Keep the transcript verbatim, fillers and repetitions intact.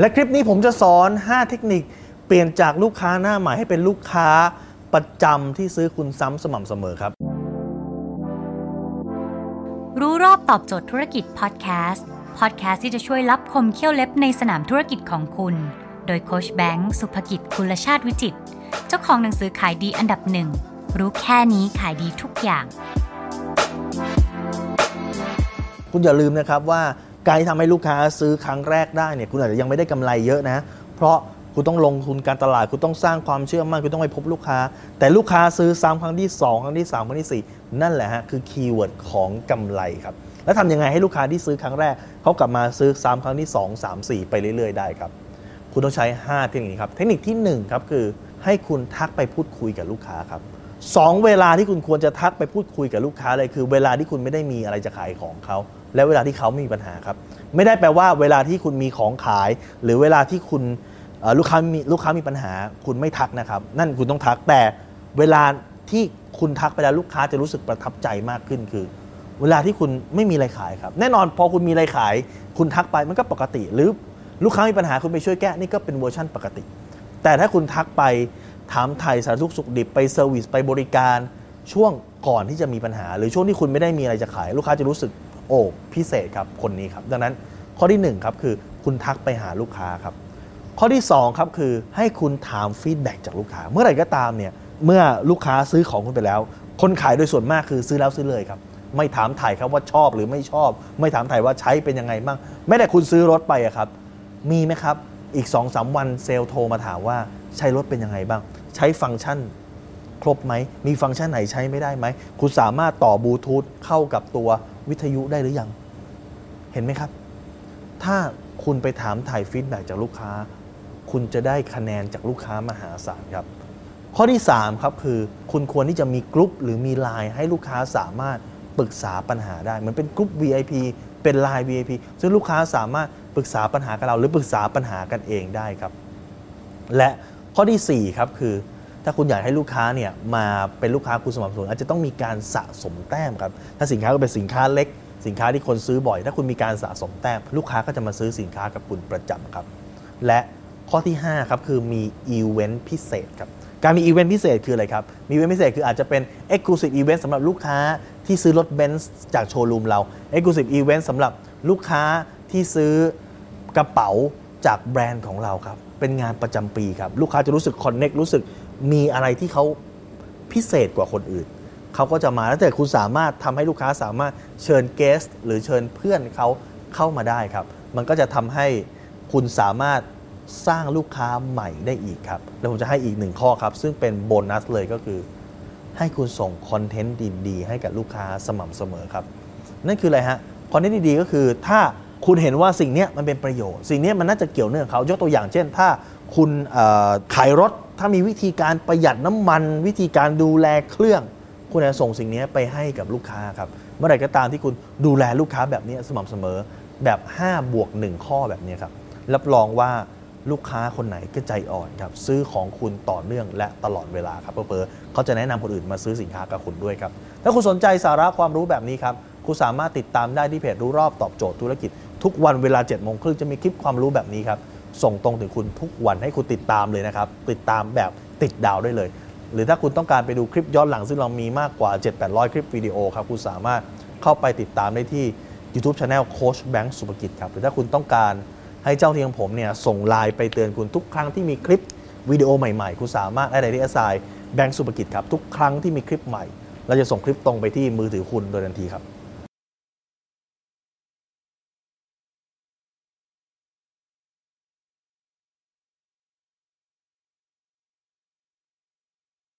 และคลิปนี้ผมจะสอนห้าเทคนิคเปลี่ยนจากลูกค้าหน้าใหม่ให้เป็นลูกค้าประจำที่ซื้อคุณซ้ำสม่ำเสมอครับรู้รอบตอบโจทย์ธุรกิจพอดแคสต์พอดแคสต์ที่จะช่วยลับคมเขี้ยวเล็บในสนามธุรกิจของคุณโดยโค้ชแบงค์สุภกิจกุลชาติวิจิตรเจ้าของหนังสือขายดีอันดับหนึ่งรู้แค่นี้ขายดีทุกอย่างคุณอย่าลืมนะครับว่าการทำให้ลูกค้าซื้อครั้งแรกได้เนี่ยคุณอาจจะยังไม่ได้กำไรเยอะนะเพราะคุณต้องลงทุนการตลาดคุณต้องสร้างความเชื่อมั่นคุณต้องไปพบลูกค้าแต่ลูกค้าซื้อซ้ำครั้งที่สองครั้งที่สามครั้งที่สี่นั่นแหละฮะคือคีย์เวิร์ดของกำไรครับแล้วทำยังไงให้ลูกค้าที่ซื้อครั้งแรกเขากลับมาซื้อซ้ำครั้งที่สอง สาม สี่ไปเรื่อยๆได้ครับคุณต้องใช้ห้าเทคนิคครับเทคนิคที่หนึ่งครับคือให้คุณทักไปพูดคุยกับลูกค้าครับสองเวลาที่คุณควรจะทักไปพูดคุยกับลูกค้าเลยคือเวลาที่คุณไม่ได้มีอะไรจะขายของเขาและเวลาที่เขาไม่มีปัญหาครับไม่ได้แปลว่าเวลาที่คุณมีของขายหรือเวลาที่คุณลูกค้ามีลูกค้ามีปัญหาคุณไม่ทักนะครับนั่นคุณต้องทักแต่เวลาที่คุณทักไปแล้วลูกค้าจะรู้สึกประทับใจมากขึ้นคือเวลาที่คุณไม่มีอะไรขายครับแน่นอนพอคุณมีอะไรขายคุณทักไปมันก็ปกติหรือลูกค้ามีปัญหาคุณไปช่วยแก้นี่ก็เป็นเวอร์ชั่นปกติแต่ถ้าคุณทักไปถามไถ่สารทุกข์สุขดิบไปเซอร์วิสไปบริการช่วงก่อนที่จะมีปัญหาหรือช่วงที่คุณไม่ได้มีอะไรจะขายลูกค้าจะรู้สึกโอ้พิเศษครับคนนี้ครับดังนั้นข้อที่หนึ่งครับคือคุณทักไปหาลูกค้าครับข้อที่สองครับคือให้คุณถามฟีดแบ็กจากลูกค้าเมื่อไหร่ก็ตามเนี่ยเมื่อลูกค้าซื้อของคุณไปแล้วคนขายโดยส่วนมากคือซื้อแล้วซื้อเลยครับไม่ถามไถ่ครับว่าชอบหรือไม่ชอบไม่ถามไถ่ว่าใช้เป็นยังไงบ้างแม้แต่คุณซื้อรถไปอะครับมีไหมครับอีก สองถึงสาม วันเซลล์โทรมาถามว่าใช้รถเป็นยังไงบ้างใช้ฟังก์ชันครบไหมมีฟังก์ชันไหนใช้ไม่ได้ไหมคุณสามารถต่อบลูทูธเข้ากับตัววิทยุได้หรือยังเห็นไหมครับถ้าคุณไปถามถ่ายฟีดแบ็กจากลูกค้าคุณจะได้คะแนนจากลูกค้ามหาศาลครับข้อที่สามครับคือคุณควรที่จะมีกลุ่มหรือมีไลน์ให้ลูกค้าสามารถปรึกษาปัญหาได้เหมือนเป็นกลุ่ม วี ไอ พี เป็นไลน์ วี ไอ พี ซึ่งลูกค้าสามารถปรึกษาปัญหากับเราหรือปรึกษาปัญหากันเองได้ครับและข้อที่สี่ครับคือถ้าคุณอยากให้ลูกค้าเนี่ยมาเป็นลูกค้าคุณสม่ำเสมออาจจะต้องมีการสะสมแต้มครับถ้าสินค้าก็เป็นสินค้าเล็กสินค้าที่คนซื้อบ่อยถ้าคุณมีการสะสมแต้มลูกค้าก็จะมาซื้อสินค้ากับคุณประจำครับและข้อที่ห้าครับคือมีอีเวนต์พิเศษครับการมีอีเวนต์พิเศษคืออะไรครับมีอีเวนต์พิเศษคืออาจจะเป็น Exclusive Event สำหรับลูกค้าที่ซื้อรถ Benz จากโชว์รูมเรา Exclusive Event สำหรับลูกค้าที่ซื้อกระเป๋าจากแบรนด์ของเราครับเป็นงานประจำปีครับลูกค้าจะรู้สึกคอนเนครู้สึกมีอะไรที่เขาพิเศษกว่าคนอื่นเขาก็จะมาแล้วแต่คุณสามารถทำให้ลูกค้าสามารถเชิญเกสต์หรือเชิญเพื่อนเขาเข้ามาได้ครับมันก็จะทำให้คุณสามารถสร้างลูกค้าใหม่ได้อีกครับแล้วผมจะให้อีกหนึ่งข้อครับซึ่งเป็นโบนัสเลยก็คือให้คุณส่งคอนเทนต์ดีๆให้กับลูกค้าสม่ำเสมอครับนั่นคืออะไรฮะคอนเทนต์ดีๆก็คือถ้าคุณเห็นว่าสิ่งนี้มันเป็นประโยชน์สิ่งนี้มันน่าจะเกี่ยวเนื่องเขายกตัวอย่างเช่นถ้าคุณขายรถถ้ามีวิธีการประหยัดน้ำมันวิธีการดูแลเครื่องคุณจะส่งสิ่งนี้ไปให้กับลูกค้าครับเมื่อไหร่ก็ตามที่คุณดูแลลูกค้าแบบนี้สม่ำเสมอแบบห้าบวกหนึ่งข้อแบบนี้ครับรับรองว่าลูกค้าคนไหนก็ใจอ่อนครับซื้อของคุณต่อเนื่องและตลอดเวลาครับเผลอๆเขาจะแนะนำคนอื่นมาซื้อสินค้ากับคุณด้วยครับถ้าคุณสนใจสาระความรู้แบบนี้ครับคุณสามารถติดตามได้ที่เพจรู้รอบตอบโจทย์ธุรกิจทุกวันเวลา เจ็ดโมงครึ่งจะมีคลิปความรู้แบบนี้ครับส่งตรงถึงคุณทุกวันให้คุณติดตามเลยนะครับติดตามแบบติดดาวได้เลยหรือถ้าคุณต้องการไปดูคลิปย้อนหลังซึ่งเรามีมากกว่า เจ็ดถึงแปดร้อย คลิปวิดีโอครับคุณสามารถเข้าไปติดตามได้ที่ YouTube Channel Coach Bank Supakit ครับหรือถ้าคุณต้องการให้เจ้าที่ของผมเนี่ยส่งไลน์ไปเตือนคุณทุกครั้งที่มีคลิปวิดีโอใหม่ๆคุณสามารถได้ที่ แอส ไอ Bank Supakit ครับทุกครั้งที่มีคลิปใหม่เราจะส่งคลิปตรงไปที่มือถือคุณโดยทันทีครับ